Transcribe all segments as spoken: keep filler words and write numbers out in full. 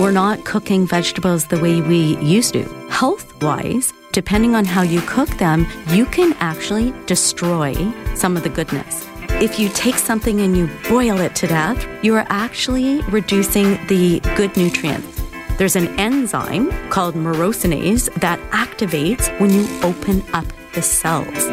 We're not cooking vegetables the way we used to. Health-wise, depending on how you cook them, you can actually destroy some of the goodness. If you take something and you boil it to death, you are actually reducing the good nutrients. There's an enzyme called myrosinase that activates when you open up the cells.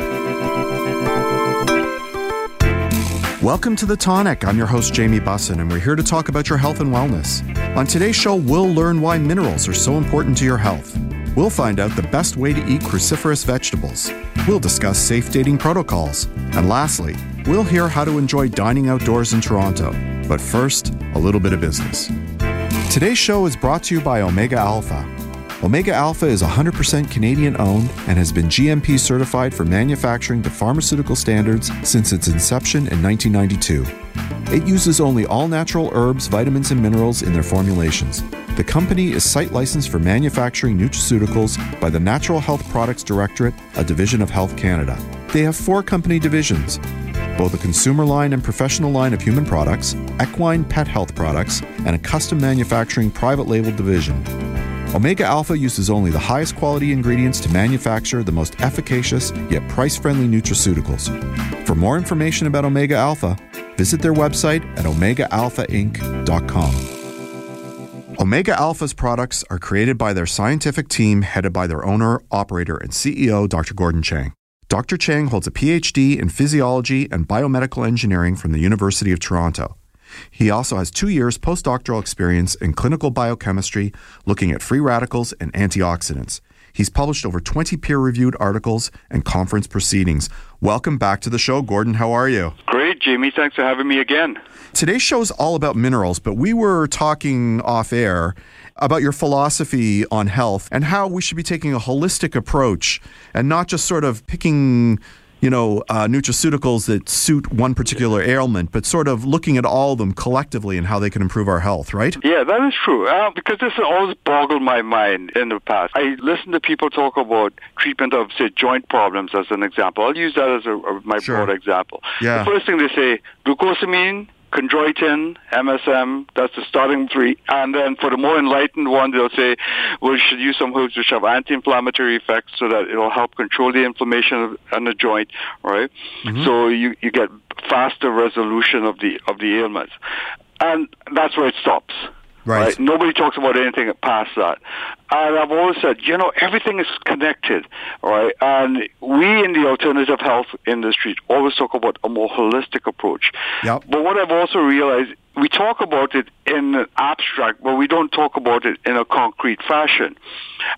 Welcome to The Tonic. I'm your host, Jamie Bussin, and we're here to talk about your health and wellness. On today's show, we'll learn why minerals are so important to your health. We'll find out the best way to eat cruciferous vegetables. We'll discuss safe dating protocols. And lastly, we'll hear how to enjoy dining outdoors in Toronto. But first, a little bit of business. Today's show is brought to you by Omega Alpha. Omega Alpha is one hundred percent Canadian-owned and has been G M P certified for manufacturing to pharmaceutical standards since its inception in nineteen ninety-two. It uses only all-natural herbs, vitamins, and minerals in their formulations. The company is site-licensed for manufacturing nutraceuticals by the Natural Health Products Directorate, a division of Health Canada. They have four company divisions, both a consumer line and professional line of human products, equine pet health products, and a custom manufacturing private label division. Omega Alpha uses only the highest quality ingredients to manufacture the most efficacious yet price-friendly nutraceuticals. For more information about Omega Alpha, visit their website at Omega Alpha Inc dot com. Omega Alpha's products are created by their scientific team headed by their owner, operator, and C E O, Doctor Gordon Chang. Doctor Chang holds a P H D in physiology and biomedical engineering from the University of Toronto. He also has two years postdoctoral experience in clinical biochemistry, looking at free radicals and antioxidants. He's published over twenty peer-reviewed articles and conference proceedings. Welcome back to the show, Gordon. How are you? Great, Jamie. Thanks for having me again. Today's show is all about minerals, but we were talking off-air about your philosophy on health and how we should be taking a holistic approach and not just sort of picking you know, uh, nutraceuticals that suit one particular ailment, but sort of looking at all of them collectively and how they can improve our health, right? Yeah, that is true, uh, because this has always boggled my mind in the past. I listen to people talk about treatment of, say, joint problems as an example. I'll use that as a, a, my sure. broad example. Yeah. The first thing they say, glucosamine, chondroitin, M S M, that's the starting three. And then for the more enlightened one, they'll say, well, you should use some herbs which have anti-inflammatory effects so that it will help control the inflammation in the joint, right? Mm-hmm. So you, you get faster resolution of the of the ailments. And that's where it stops. Right. right. Nobody talks about anything past that. And I've always said, you know, everything is connected, right? And we in the alternative health industry always talk about a more holistic approach. Yep. But what I've also realized, we talk about it in an abstract, but we don't talk about it in a concrete fashion.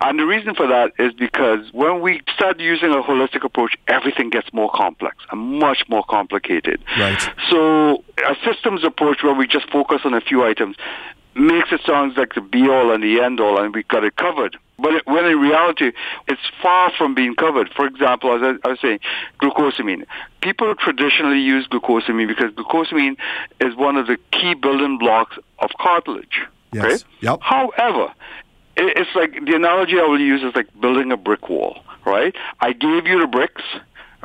And the reason for that is because when we start using a holistic approach, everything gets more complex and much more complicated. Right. So a systems approach where we just focus on a few items makes it sound like the be-all and the end-all, and we've got it covered. But it, when in reality, it's far from being covered. For example, as I, I was saying, glucosamine. People traditionally use glucosamine because glucosamine is one of the key building blocks of cartilage. Yes. Right? Yep. However, it, it's like the analogy I will use is like building a brick wall, right? I gave you the bricks,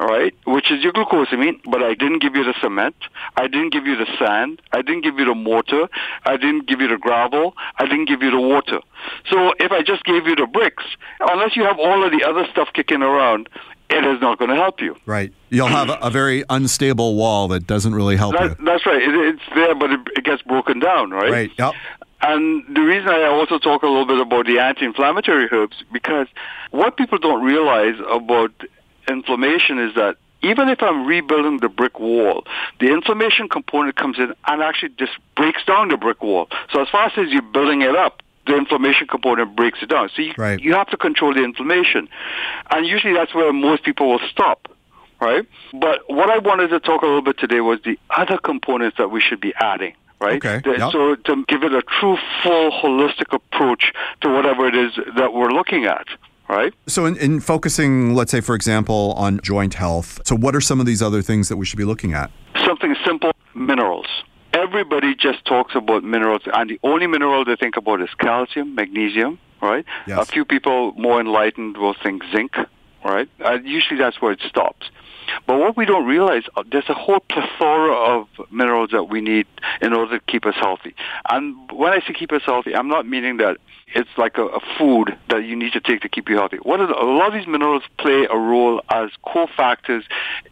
all right, which is your glucosamine, but I didn't give you the cement, I didn't give you the sand, I didn't give you the mortar, I didn't give you the gravel, I didn't give you the water. So if I just gave you the bricks, unless you have all of the other stuff kicking around, it is not going to help you. Right. You'll have a very unstable wall that doesn't really help that, you. That's right. It, it's there, but it, it gets broken down, right? Right, yep. And the reason I also talk a little bit about the anti-inflammatory herbs, because what people don't realize about inflammation is that even if I'm rebuilding the brick wall, the inflammation component comes in and actually just breaks down the brick wall. So as fast as you're building it up, the inflammation component breaks it down. So you, right. you have to control the inflammation. And usually that's where most people will stop, right? But what I wanted to talk a little bit today was the other components that we should be adding, right? Okay. Yep. So to give it a true, full, holistic approach to whatever it is that we're looking at. Right. So in, in focusing, let's say, for example, on joint health, so what are some of these other things that we should be looking at? Something simple, minerals. Everybody just talks about minerals, and the only mineral they think about is calcium, magnesium, right? Yes. A few people more enlightened will think zinc, right? Uh, usually that's where it stops. But what we don't realize, there's a whole plethora of minerals that we need in order to keep us healthy. And when I say keep us healthy, I'm not meaning that it's like a, a food that you need to take to keep you healthy. What is, a lot of these minerals play a role as cofactors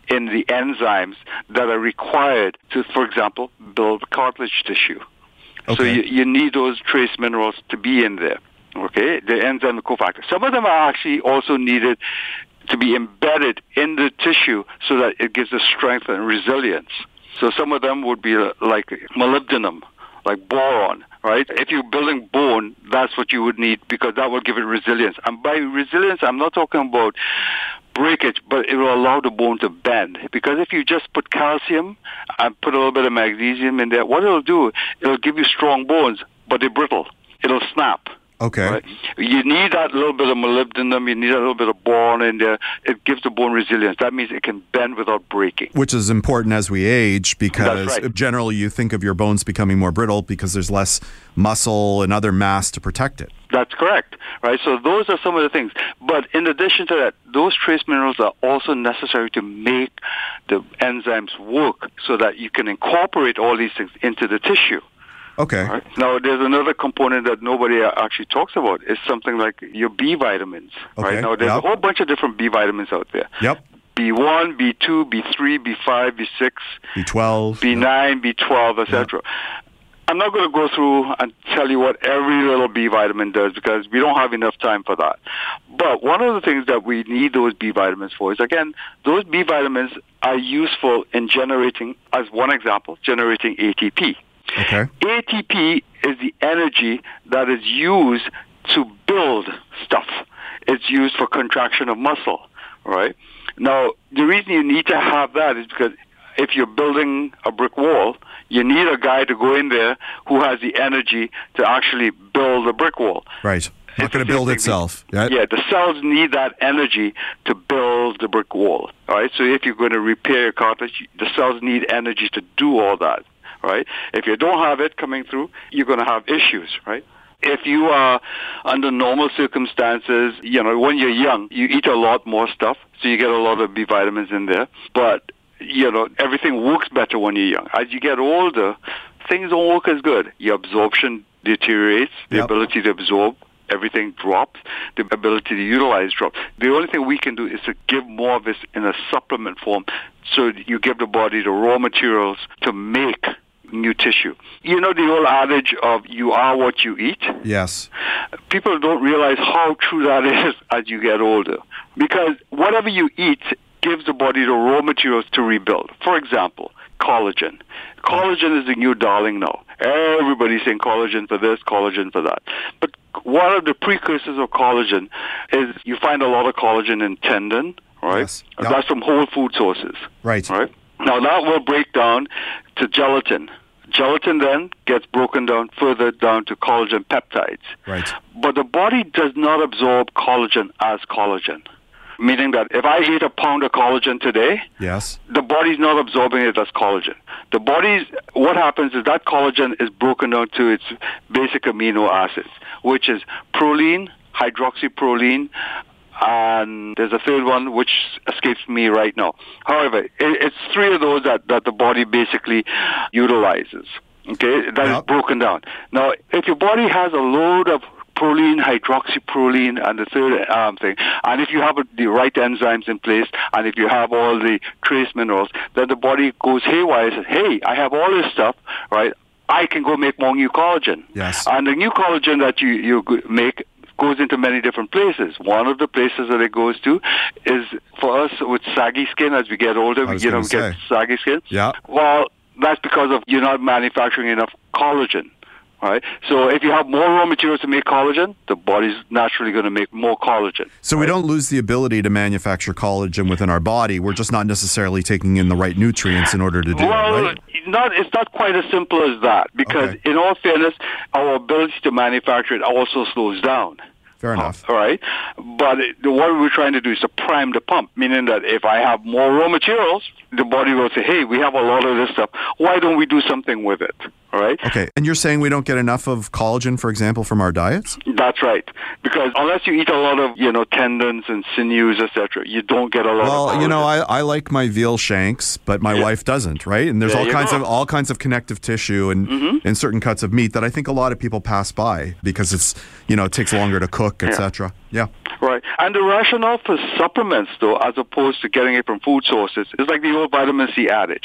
in the enzymes that are required to, for example, build cartilage tissue. Okay. So you, you need those trace minerals to be in there, okay, the enzyme cofactors. Some of them are actually also needed to be embedded in the tissue so that it gives us strength and resilience. So some of them would be like molybdenum, like boron, right? If you're building bone, that's what you would need because that will give it resilience. And by resilience, I'm not talking about breakage, but it will allow the bone to bend. Because if you just put calcium and put a little bit of magnesium in there, what it'll do, it'll give you strong bones, but they're brittle. It'll snap. Okay. Right? You need that little bit of molybdenum, you need a little bit of boron in there. It gives the bone resilience. That means it can bend without breaking. Which is important as we age because right. generally you think of your bones becoming more brittle because there's less muscle and other mass to protect it. That's correct. Right? So those are some of the things. But in addition to that, those trace minerals are also necessary to make the enzymes work so that you can incorporate all these things into the tissue. Okay. Right. Now, there's another component that nobody actually talks about. It's something like your B vitamins. Okay. Right? Now, there's yep. a whole bunch of different B vitamins out there. Yep. B one, B two, B three, B five, B six, B twelve, B nine, yep. B twelve, et cetera. Yep. I'm not going to go through and tell you what every little B vitamin does because we don't have enough time for that. But one of the things that we need those B vitamins for is, again, those B vitamins are useful in generating, as one example, generating A T P. Okay. A T P is the energy that is used to build stuff. It's used for contraction of muscle, right? Now, the reason you need to have that is because if you're building a brick wall, you need a guy to go in there who has the energy to actually build a brick wall. Right. Not going to build itself. Right? Yeah, the cells need that energy to build the brick wall, all right? So if you're going to repair your cartilage, the cells need energy to do all that. Right? If you don't have it coming through, you're going to have issues, right? If you are under normal circumstances, you know, when you're young, you eat a lot more stuff, so you get a lot of B vitamins in there. But, you know, everything works better when you're young. As you get older, things don't work as good. Your absorption deteriorates, the yep. ability to absorb. Everything drops, the ability to utilize drops. The only thing we can do is to give more of this in a supplement form so you give the body the raw materials to make new tissue. You know the old adage of you are what you eat? Yes. People don't realize how true that is as you get older because whatever you eat gives the body the raw materials to rebuild. For example, collagen. Collagen is the new darling now. Everybody's saying collagen for this, collagen for that. But one of the precursors of collagen is you find a lot of collagen in tendon, right? Yes. Yep. That's from whole food sources. Right. Right. Now that will break down to gelatin. Gelatin then gets broken down further down to collagen peptides. Right. But the body does not absorb collagen as collagen. Meaning that if I eat a pound of collagen today, yes. the body's not absorbing it as collagen. The body's, what happens is that collagen is broken down to its basic amino acids, which is proline, hydroxyproline, and there's a third one which escapes me right now. However, it's three of those that, that the body basically utilizes, okay, that yep. is broken down. Now, if your body has a load of proline, hydroxyproline, and the third um, thing. And if you have the right enzymes in place, and if you have all the trace minerals, then the body goes haywire and says, hey, I have all this stuff, right? I can go make more new collagen. Yes. And the new collagen that you, you make goes into many different places. One of the places that it goes to is, for us, with saggy skin, as we get older, we you know, get saggy skin. Yeah. Well, that's because of you're not manufacturing enough collagen. All right. So if you have more raw materials to make collagen, the body's naturally going to make more collagen. So right? We don't lose the ability to manufacture collagen within our body. We're just not necessarily taking in the right nutrients in order to do well, it, right? Not, it's not quite as simple as that, because okay. in all fairness, our ability to manufacture it also slows down. Fair enough. All right. But what we're trying to do is to prime the pump, meaning that if I have more raw materials, the body will say, hey, we have a lot of this stuff. Why don't we do something with it? All right. Okay. And you're saying we don't get enough of collagen, for example, from our diets? That's right. Because unless you eat a lot of, you know, tendons and sinews, et cetera, you don't get a lot well, of collagen. Well, you know, I, I like my veal shanks, but my yeah. wife doesn't, right? And there's there all kinds go. of all kinds of connective tissue and, mm-hmm. and certain cuts of meat that I think a lot of people pass by because it's, you know, it takes longer to cook, et yeah. cetera. Yeah. Right. And the rationale for supplements, though, as opposed to getting it from food sources, is like the old vitamin C adage.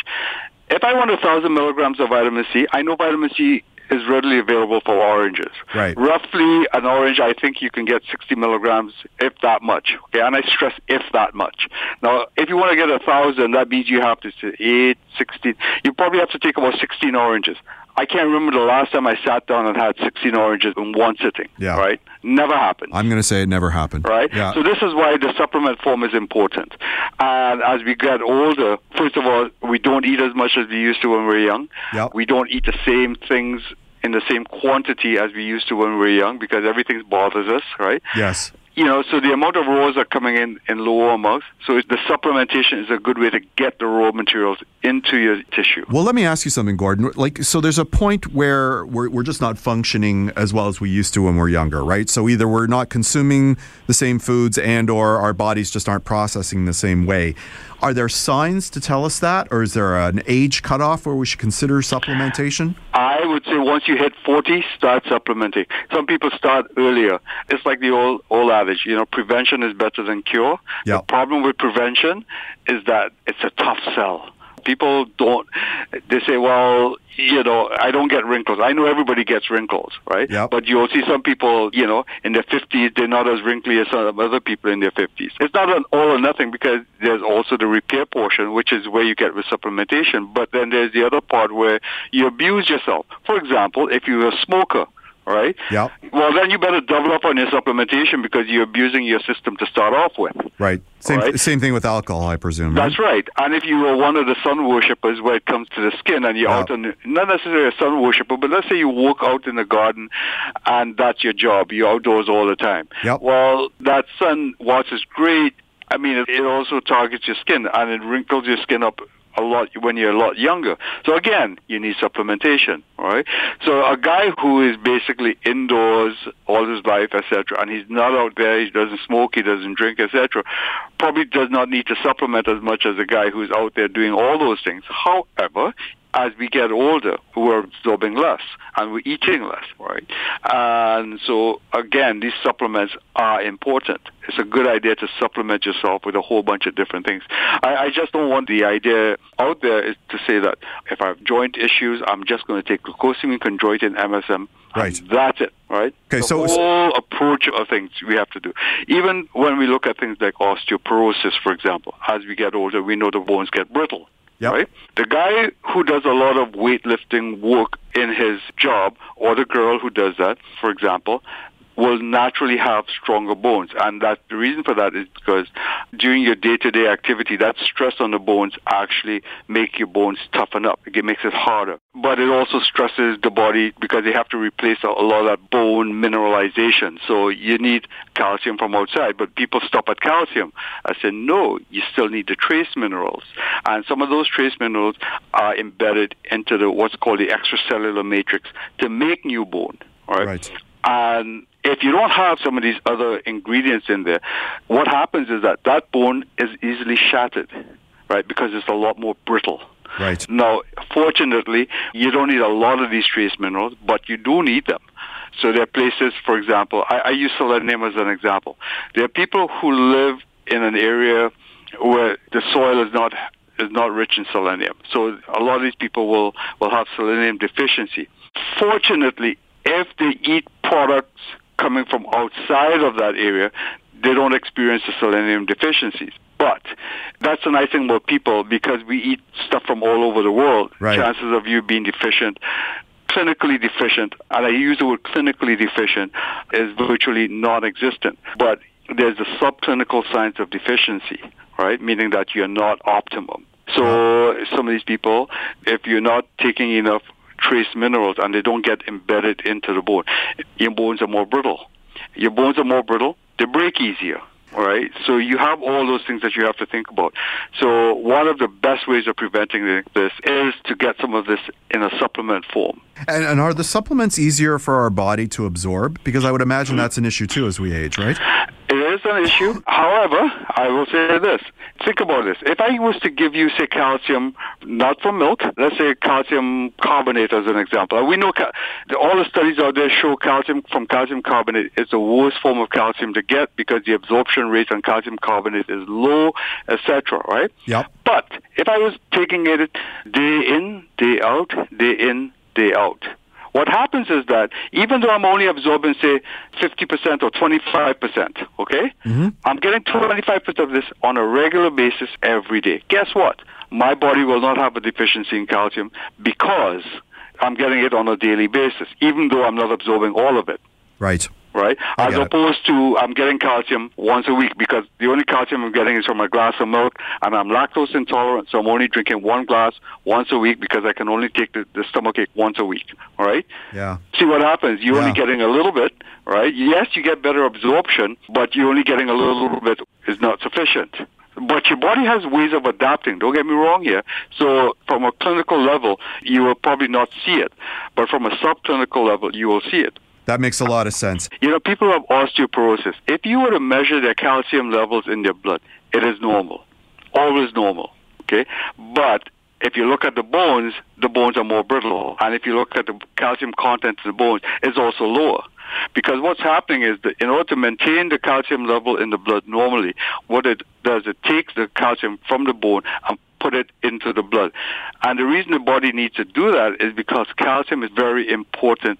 If I want one thousand milligrams of vitamin C, I know vitamin C is readily available for oranges. Right. Roughly, an orange, I think you can get sixty milligrams, if that much. Okay, and I stress if that much. Now, if you want to get one thousand, that means you have to say eight, sixteen. You probably have to take about sixteen oranges. I can't remember the last time I sat down and had sixteen oranges in one sitting, yeah. right? Never happened. I'm going to say it never happened. Right? Yeah. So this is why the supplement form is important. And as we get older, first of all, we don't eat as much as we used to when we were young. Yep. We don't eat the same things in the same quantity as we used to when we were young because everything bothers us, right? Yes. You know, so the amount of raws are coming in in lower amounts. So the supplementation is a good way to get the raw materials into your tissue. Well, let me ask you something, Gordon. Like, so there's a point where we're, we're just not functioning as well as we used to when we're younger, right? So either we're not consuming the same foods and or our bodies just aren't processing the same way. Are there signs to tell us that, or is there an age cutoff where we should consider supplementation? I would say once you hit forty, start supplementing. Some people start earlier. It's like the old old adage, you know, prevention is better than cure. Yep. The problem with prevention is that it's a tough sell. People don't, they say, well, you know, I don't get wrinkles. I know everybody gets wrinkles, right? Yep. But you'll see some people, you know, in their fifties, they're not as wrinkly as some other people in their fifties. It's not an all or nothing because there's also the repair portion, which is where you get with supplementation. But then there's the other part where you abuse yourself. For example, if you're a smoker, right? Yep. Well, then you better double up on your supplementation because you're abusing your system to start off with. Right. Same right? same thing with alcohol, I presume. Right? That's right. And if you were one of the sun worshippers where it comes to the skin and you're yep. out on, not necessarily a sun worshipper, but let's say you walk out in the garden and that's your job. You're outdoors all the time. Yep. Well, that sun, whilst it's great, I mean, it, it also targets your skin and it wrinkles your skin up a lot when you're a lot younger. So again, you need supplementation, all right? So a guy who is basically indoors all his life, et cetera, and he's not out there, he doesn't smoke, he doesn't drink, et cetera, probably does not need to supplement as much as a guy who's out there doing all those things. However, as we get older, we're absorbing less and we're eating less, right? And so, again, these supplements are important. It's a good idea to supplement yourself with a whole bunch of different things. I, I just don't want the idea out there is to say that if I have joint issues, I'm just going to take glucosamine, chondroitin, M S M. Right. And that's it, right? Okay, the so whole approach of things we have to do. Even when we look at things like osteoporosis, for example, as we get older, we know the bones get brittle. Yep. Right? The guy who does a lot of weightlifting work in his job, or the girl who does that, for example, will naturally have stronger bones. And that the reason for that is because during your day-to-day activity, that stress on the bones actually make your bones toughen up. It makes it harder. But it also stresses the body because they have to replace a lot of that bone mineralization. So you need calcium from outside, but people stop at calcium. I said, no, you still need the trace minerals. And some of those trace minerals are embedded into the what's called the extracellular matrix to make new bone. All right. right. And if you don't have some of these other ingredients in there, what happens is that that bone is easily shattered, right, because it's a lot more brittle. Right. Now, fortunately, you don't need a lot of these trace minerals, but you do need them. So there are places, for example, I, I use selenium as an example. There are people who live in an area where the soil is not is not rich in selenium. So a lot of these people will, will have selenium deficiency. Fortunately, if they eat products coming from outside of that area, they don't experience the selenium deficiencies. But that's the nice thing about people, because we eat stuff from all over the world. Right. Chances of you being deficient clinically deficient, and I use the word clinically deficient, is virtually non-existent. But there's the subclinical signs of deficiency, right? Meaning that you're not optimum. So some of these people, if you're not taking enough trace minerals and they don't get embedded into the bone, your bones are more brittle. Your bones are more brittle, they break easier. All right, so you have all those things that you have to think about. So one of the best ways of preventing this is to get some of this in a supplement form. And, and are the supplements easier for our body to absorb? Because I would imagine that's an issue too as we age, right? It is an issue. However, I will say this. Think about this. If I was to give you, say, calcium, not from milk, let's say calcium carbonate as an example. We know cal- all the studies out there show calcium from calcium carbonate is the worst form of calcium to get because the absorption rate on calcium carbonate is low, et cetera, right? Yep. But if I was taking it day in, day out, day in, day out, what happens is that even though I'm only absorbing, say, fifty percent or twenty-five percent, okay, mm-hmm. I'm getting twenty-five percent of this on a regular basis every day. Guess what? My body will not have a deficiency in calcium because I'm getting it on a daily basis, even though I'm not absorbing all of it. Right. Right? As opposed it. to I'm getting calcium once a week because the only calcium I'm getting is from a glass of milk and I'm lactose intolerant, so I'm only drinking one glass once a week because I can only take the, the stomachache once a week. All right? Yeah. See what happens. You're yeah. only getting a little bit, right? Yes, you get better absorption, but you're only getting a little bit is not sufficient. But your body has ways of adapting. Don't get me wrong here. So from a clinical level, you will probably not see it. But from a subclinical level, you will see it. That makes a lot of sense. You know, people who have osteoporosis, if you were to measure their calcium levels in their blood, it is normal, always normal, okay? But if you look at the bones, the bones are more brittle. And if you look at the calcium content of the bones, it's also lower. Because what's happening is that in order to maintain the calcium level in the blood normally, what it does, it takes the calcium from the bone and put it into the blood. And the reason the body needs to do that is because calcium is very important.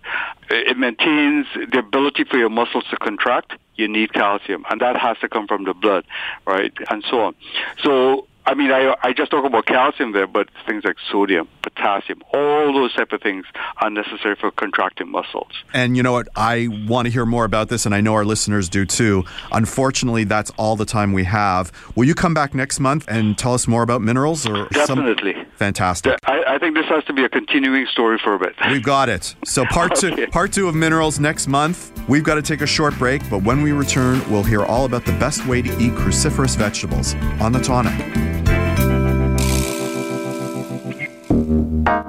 It maintains the ability for your muscles to contract. You need calcium, and that has to come from the blood, right, and so on. So, I mean, I, I just talk about calcium there, but things like sodium, potassium, all those type of things are necessary for contracting muscles. And you know what? I want to hear more about this, and I know our listeners do too. Unfortunately, that's all the time we have. Will you come back next month and tell us more about minerals? Or Definitely. Some... Fantastic. I, I think this has to be a continuing story for a bit. We've got it. So part two, okay. part two of minerals next month. We've got to take a short break, but when we return, we'll hear all about the best way to eat cruciferous vegetables on The Tonic.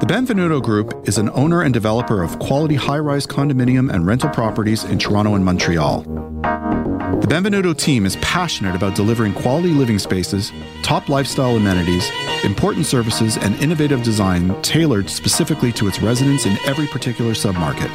The Benvenuto Group is an owner and developer of quality high-rise condominium and rental properties in Toronto and Montreal. The Benvenuto team is passionate about delivering quality living spaces, top lifestyle amenities, important services, and innovative design tailored specifically to its residents in every particular submarket.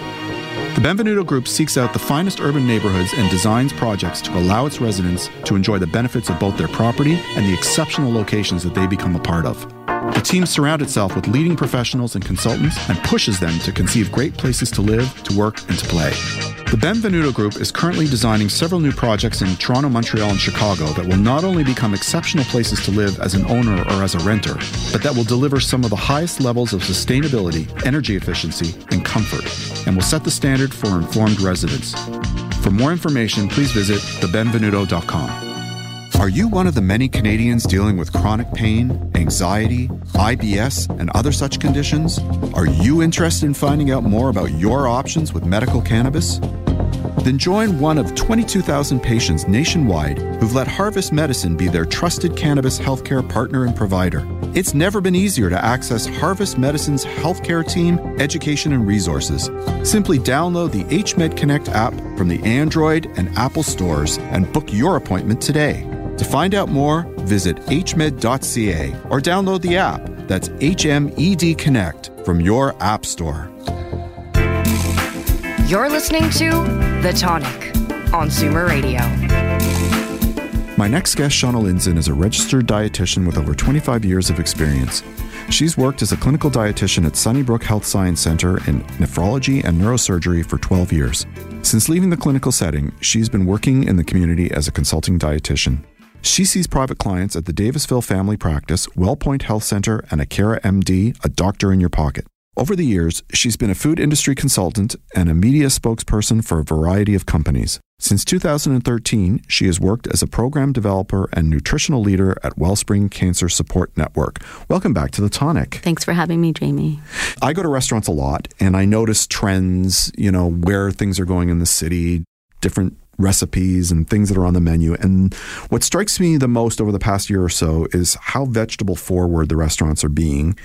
The Benvenuto Group seeks out the finest urban neighborhoods and designs projects to allow its residents to enjoy the benefits of both their property and the exceptional locations that they become a part of. The team surrounds itself with leading professionals and consultants and pushes them to conceive great places to live, to work, and to play. The Benvenuto Group is currently designing several new projects in Toronto, Montreal, and Chicago that will not only become exceptional places to live as an owner or as a renter, but that will deliver some of the highest levels of sustainability, energy efficiency, and comfort, and will set the standard for informed residents. For more information, please visit the benvenuto dot com. Are you one of the many Canadians dealing with chronic pain, anxiety, I B S, and other such conditions? Are you interested in finding out more about your options with medical cannabis? Then join one of twenty-two thousand patients nationwide who've let Harvest Medicine be their trusted cannabis healthcare partner and provider. It's never been easier to access Harvest Medicine's healthcare team, education, and resources. Simply download the HMed Connect app from the Android and Apple stores and book your appointment today. To find out more, visit h med dot c a or download the app. That's H M E D Connect from your app store. You're listening to The Tonic on Zoomer Radio. My next guest, Shauna Lindzen, is a registered dietitian with over twenty-five years of experience. She's worked as a clinical dietitian at Sunnybrook Health Sciences Centre in nephrology and neurosurgery for twelve years. Since leaving the clinical setting, she's been working in the community as a consulting dietitian. She sees private clients at the Davisville Family Practice, WellPoint Health Center, and a Cara M D, a doctor in your pocket. Over the years, she's been a food industry consultant and a media spokesperson for a variety of companies. Since two thousand thirteen, she has worked as a program developer and nutritional leader at Wellspring Cancer Support Network. Welcome back to The Tonic. Thanks for having me, Jamie. I go to restaurants a lot, and I notice trends, you know, where things are going in the city, different recipes and things that are on the menu. And what strikes me the most over the past year or so is how vegetable forward the restaurants are being.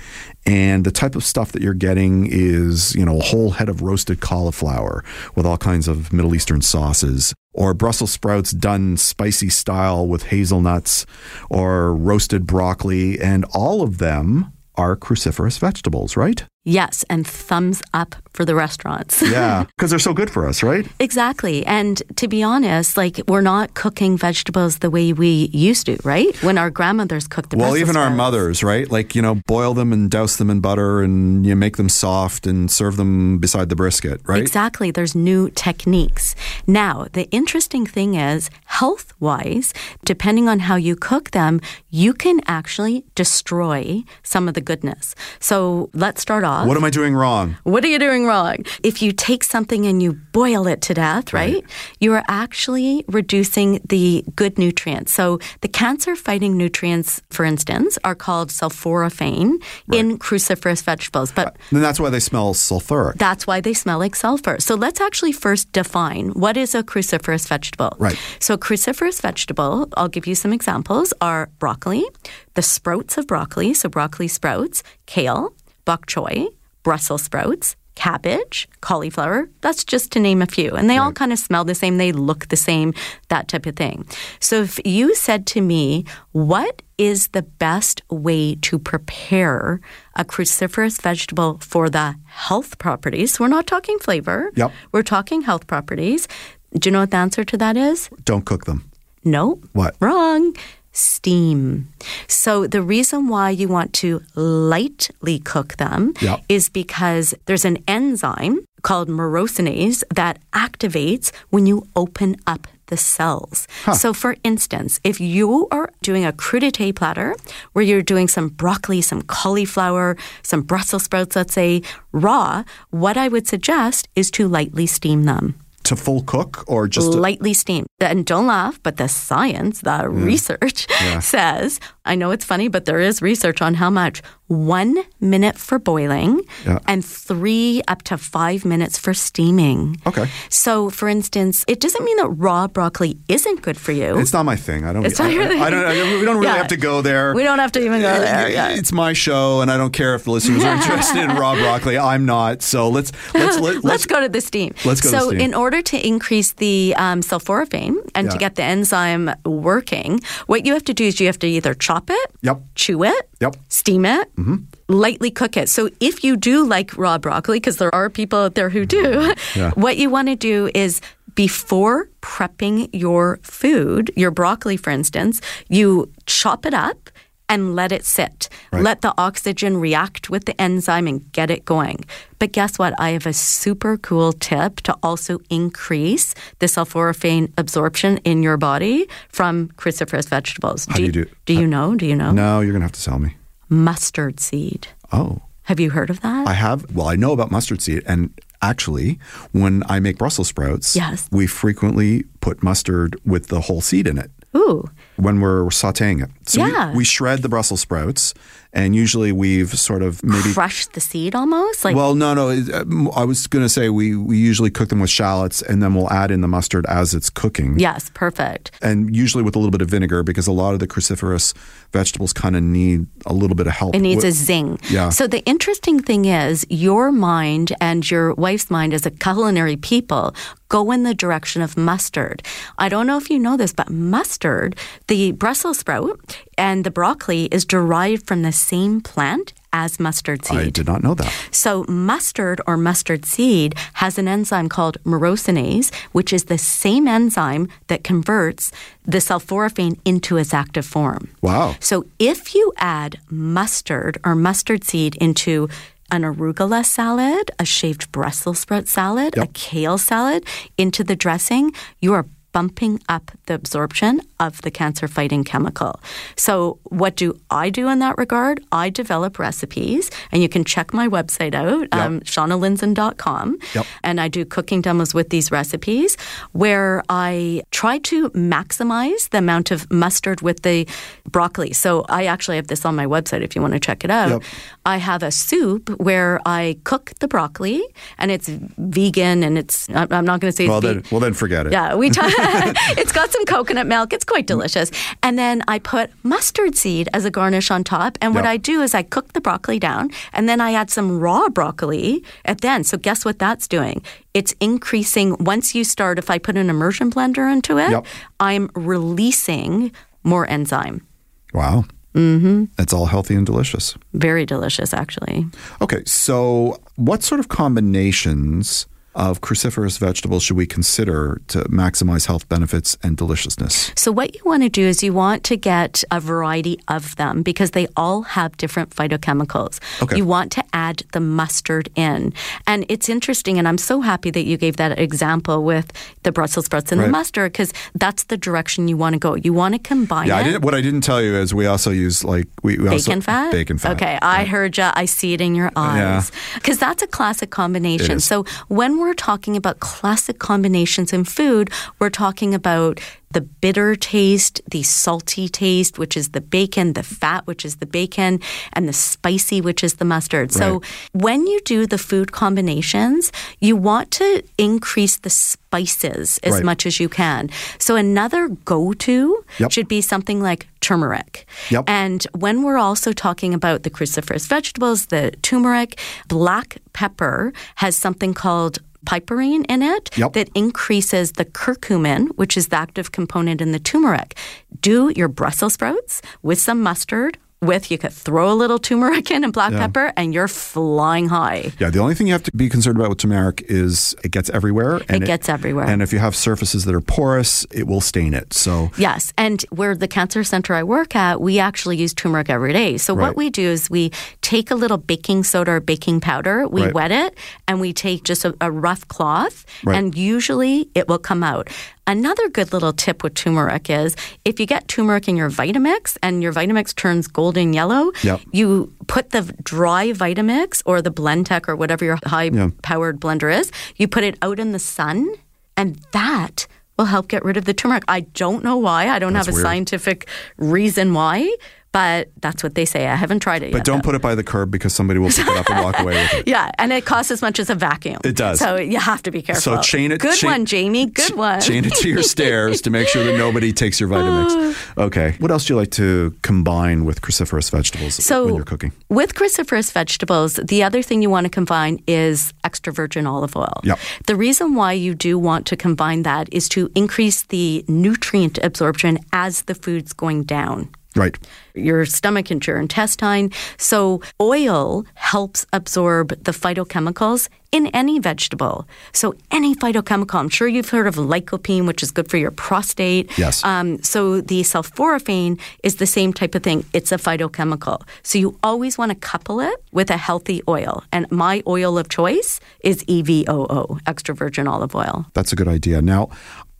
And the type of stuff that you're getting is, you know, a whole head of roasted cauliflower with all kinds of Middle Eastern sauces, or Brussels sprouts done spicy style with hazelnuts, or roasted broccoli. And all of them are cruciferous vegetables, right? Yes, and thumbs up for the restaurants. Yeah, because they're so good for us, right? Exactly. And to be honest, like, we're not cooking vegetables the way we used to, right? When our grandmothers cooked the Well, even sprouts. Our mothers, right? Like, you know, boil them and douse them in butter and, you know, make them soft and serve them beside the brisket, right? Exactly. There's new techniques. Now, the interesting thing is, health-wise, depending on how you cook them, you can actually destroy some of the goodness. So let's start off. What am I doing wrong? What are you doing wrong? If you take something and you boil it to death, right? right? You are actually reducing the good nutrients. So the cancer-fighting nutrients, for instance, are called sulforaphane right. in cruciferous vegetables. But then that's why they smell sulfuric. That's why they smell like sulfur. So let's actually first define what is a cruciferous vegetable. Right. So cruciferous vegetable, I'll give you some examples, are broccoli, the sprouts of broccoli, so broccoli sprouts, kale, bok choy, Brussels sprouts, cabbage, cauliflower. That's just to name a few. And they right. all kind of smell the same. They look the same, that type of thing. So if you said to me, what is the best way to prepare a cruciferous vegetable for the health properties? We're not talking flavor. Yep. We're talking health properties. Do you know what the answer to that is? Don't cook them. No. What? Wrong. Steam. So the reason why you want to lightly cook them yep. is because there's an enzyme called myrosinase that activates when you open up the cells. Huh. So for instance, if you are doing a crudité platter where you're doing some broccoli, some cauliflower, some Brussels sprouts, let's say, raw, what I would suggest is to lightly steam them. To full cook or just... Lightly to- steam. And don't laugh, but the science, the yeah. research yeah. says, I know it's funny, but there is research on how much. One minute for boiling yeah. and three up to five minutes for steaming. Okay. So, for instance, it doesn't mean that raw broccoli isn't good for you. It's not my thing. I don't. It's I, not your thing. I don't, I don't, we don't really yeah. have to go there. We don't have to even go there. Yeah. It's my show, and I don't care if the listeners are interested in raw broccoli. I'm not. So let's let's let, let's, let's go to the steam. Let's go. So to the steam. In order to increase the um, sulforaphane and yeah. to get the enzyme working, what you have to do is you have to either chop it, yep. chew it, yep. steam it. Mm-hmm. Lightly cook it. So if you do like raw broccoli, because there are people out there who do, yeah. what you want to do is before prepping your food, your broccoli, for instance, you chop it up and let it sit. Right. Let the oxygen react with the enzyme and get it going. But guess what? I have a super cool tip to also increase the sulforaphane absorption in your body from cruciferous vegetables. How do you do? Do you know? Do you know? No, you're going to have to tell me. Mustard seed. Oh. Have you heard of that? I have. Well, I know about mustard seed. And actually, when I make Brussels sprouts, yes. we frequently put mustard with the whole seed in it. Ooh. When we're sautéing it. So yeah. we, we shred the Brussels sprouts, and usually we've sort of maybe... Crushed the seed almost? Like Well, no, no. I was going to say we, we usually cook them with shallots, and then we'll add in the mustard as it's cooking. Yes, perfect. And usually with a little bit of vinegar, because a lot of the cruciferous vegetables kind of need a little bit of help. It needs with, a zing. Yeah. So the interesting thing is your mind and your wife's mind as a culinary people go in the direction of mustard. I don't know if you know this, but mustard... The Brussels sprout and the broccoli is derived from the same plant as mustard seed. I did not know that. So mustard or mustard seed has an enzyme called myrosinase, which is the same enzyme that converts the sulforaphane into its active form. Wow. So if you add mustard or mustard seed into an arugula salad, a shaved Brussels sprout salad, yep. a kale salad into the dressing, you are bumping up the absorption of the cancer-fighting chemical. So what do I do in that regard? I develop recipes, and you can check my website out, yep. um, shauna lindzen dot com, yep. and I do cooking demos with these recipes where I try to maximize the amount of mustard with the broccoli. So I actually have this on my website if you want to check it out. Yep. I have a soup where I cook the broccoli, and it's vegan, and it's, I'm not going to say well, it's vegan. Well, then forget it. Yeah, we t- it's got some coconut milk. It's quite delicious. And then I put mustard seed as a garnish on top. And what yep. I do is I cook the broccoli down, and then I add some raw broccoli at the end. So guess what that's doing? It's increasing. Once you start, if I put an immersion blender into it, yep. I'm releasing more enzyme. Wow. Mm-hmm. It's all healthy and delicious. Very delicious, actually. Okay, so what sort of combinations of cruciferous vegetables should we consider to maximize health benefits and deliciousness? So what you want to do is you want to get a variety of them because they all have different phytochemicals. Okay. You want to add the mustard in. And it's interesting, and I'm so happy that you gave that example with the Brussels sprouts and right. the mustard, because that's the direction you want to go. You want to combine yeah, it. I didn't, what I didn't tell you is we also use like... we, we bacon also, fat? Bacon fat. Okay, I yeah. heard you. I see it in your eyes. Because yeah. that's a classic combination. So when we're We're talking about classic combinations in food, we're talking about the bitter taste, the salty taste, which is the bacon, the fat, which is the bacon, and the spicy, which is the mustard. Right. So when you do the food combinations, you want to increase the spices as right. much as you can. So another go-to yep. should be something like turmeric. Yep. And when we're also talking about the cruciferous vegetables, the turmeric, black pepper has something called piperine in it yep. that increases the curcumin, which is the active component in the turmeric. Do your Brussels sprouts with some mustard, with you could throw a little turmeric in and black yeah. pepper, and you're flying high. Yeah, the only thing you have to be concerned about with turmeric is it gets everywhere. And it gets it, everywhere. And if you have surfaces that are porous, it will stain it. So yes, and where the cancer center I work at, we actually use turmeric every day. So right. what we do is we take a little baking soda or baking powder, we right. wet it, and we take just a, a rough cloth, right. and usually it will come out. Another good little tip with turmeric is if you get turmeric in your Vitamix and your Vitamix turns golden yellow, yep. you put the dry Vitamix or the Blendtec or whatever your high-powered yeah. blender is, you put it out in the sun, and that will help get rid of the turmeric. I don't know why. I don't that's have a weird. scientific reason why. But that's what they say. I haven't tried it but yet. But don't though. put it by the curb because somebody will pick it up and walk away with it. Yeah, and it costs as much as a vacuum. It does. So you have to be careful. So chain it. Good chain, one, Jamie. Good one. Chain it to your stairs to make sure that nobody takes your Vitamix. Okay. What else do you like to combine with cruciferous vegetables so when you're cooking? With cruciferous vegetables, the other thing you want to combine is extra virgin olive oil. Yep. The reason why you do want to combine that is to increase the nutrient absorption as the food's going down. Right. Your stomach and your intestine. So oil helps absorb the phytochemicals in any vegetable. So any phytochemical, I'm sure you've heard of lycopene, which is good for your prostate. Yes. Um, so the sulforaphane is the same type of thing. It's a phytochemical. So you always want to couple it with a healthy oil. And my oil of choice is E V O O, extra virgin olive oil. That's a good idea. Now,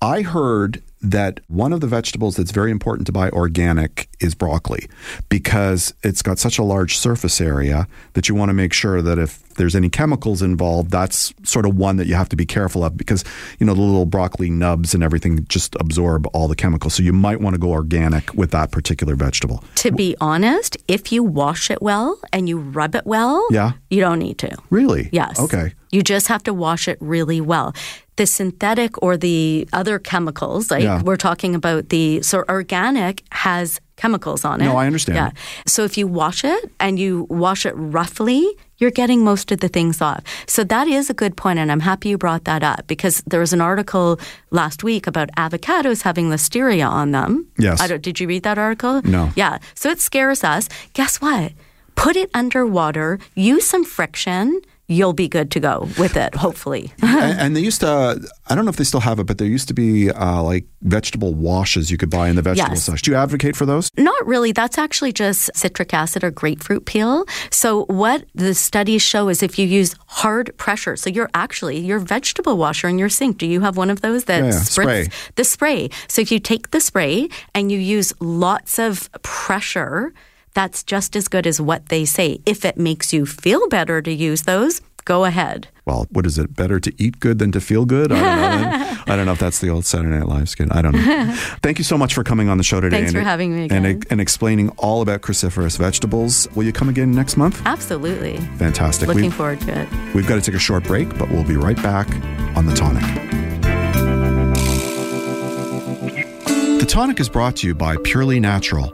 I heard that one of the vegetables that's very important to buy organic is broccoli because it's got such a large surface area that you want to make sure that if there's any chemicals involved, that's sort of one that you have to be careful of because, you know, the little broccoli nubs and everything just absorb all the chemicals. So you might want to go organic with that particular vegetable. To be honest, if you wash it well and you rub it well, yeah. you don't need to. Really? Yes. Okay. You just have to wash it really well. The synthetic or the other chemicals, like yeah. we're talking about the, so organic has chemicals on it. No, I understand. Yeah. So if you wash it and you wash it roughly, you're getting most of the things off. So that is a good point, and I'm happy you brought that up because there was an article last week about avocados having listeria on them. Yes. I don't, did you read that article? No. Yeah. So it scares us. Guess what? Put it under water, use some friction, you'll be good to go with it, hopefully. and, and they used to, I don't know if they still have it, but there used to be uh, like vegetable washes you could buy in the vegetable yes. section. Do you advocate for those? Not really. That's actually just citric acid or grapefruit peel. So what the studies show is if you use hard pressure, so you're actually, your vegetable washer in your sink, do you have one of those that yeah, yeah. spritz the spray? So if you take the spray and you use lots of pressure, that's just as good as what they say. If it makes you feel better to use those, go ahead. Well, what is it? Better to eat good than to feel good? I don't know. I don't know if that's the old Saturday Night Live skit. I don't know. Thank you so much for coming on the show today. Thanks and, for having me again. And, and explaining all about cruciferous vegetables. Will you come again next month? Absolutely. Fantastic. Looking we've, forward to it. We've got to take a short break, but we'll be right back on The Tonic. The Tonic is brought to you by Purely Natural.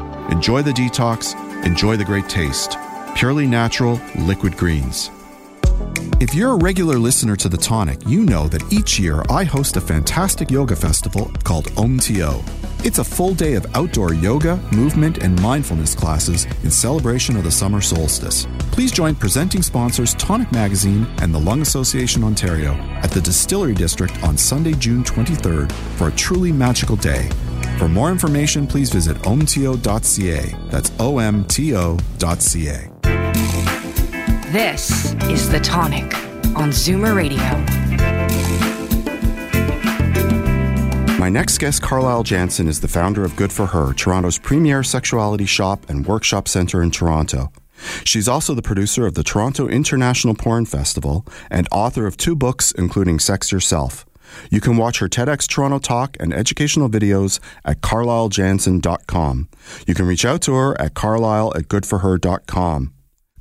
enjoy the detox, enjoy the great taste. Purely Natural Liquid Greens. If you're a regular listener to The Tonic, you know that each year I host a fantastic yoga festival called Om T O. It's a full day of outdoor yoga, movement, and mindfulness classes in celebration of the summer solstice. Please join presenting sponsors Tonic Magazine and the Lung Association Ontario at the Distillery District on Sunday, June twenty-third for a truly magical day. For more information, please visit omto dot c a. That's O M T O dot C A. This is The Tonic on Zoomer Radio. My next guest, Carlyle Jansen, is the founder of Good For Her, Toronto's premier sexuality shop and workshop center in Toronto. She's also the producer of the Toronto International Porn Festival and author of two books, including Sex Yourself. You can watch her TEDx Toronto talk and educational videos at carlyle jansen dot com. You can reach out to her at carlyle at good for her dot com.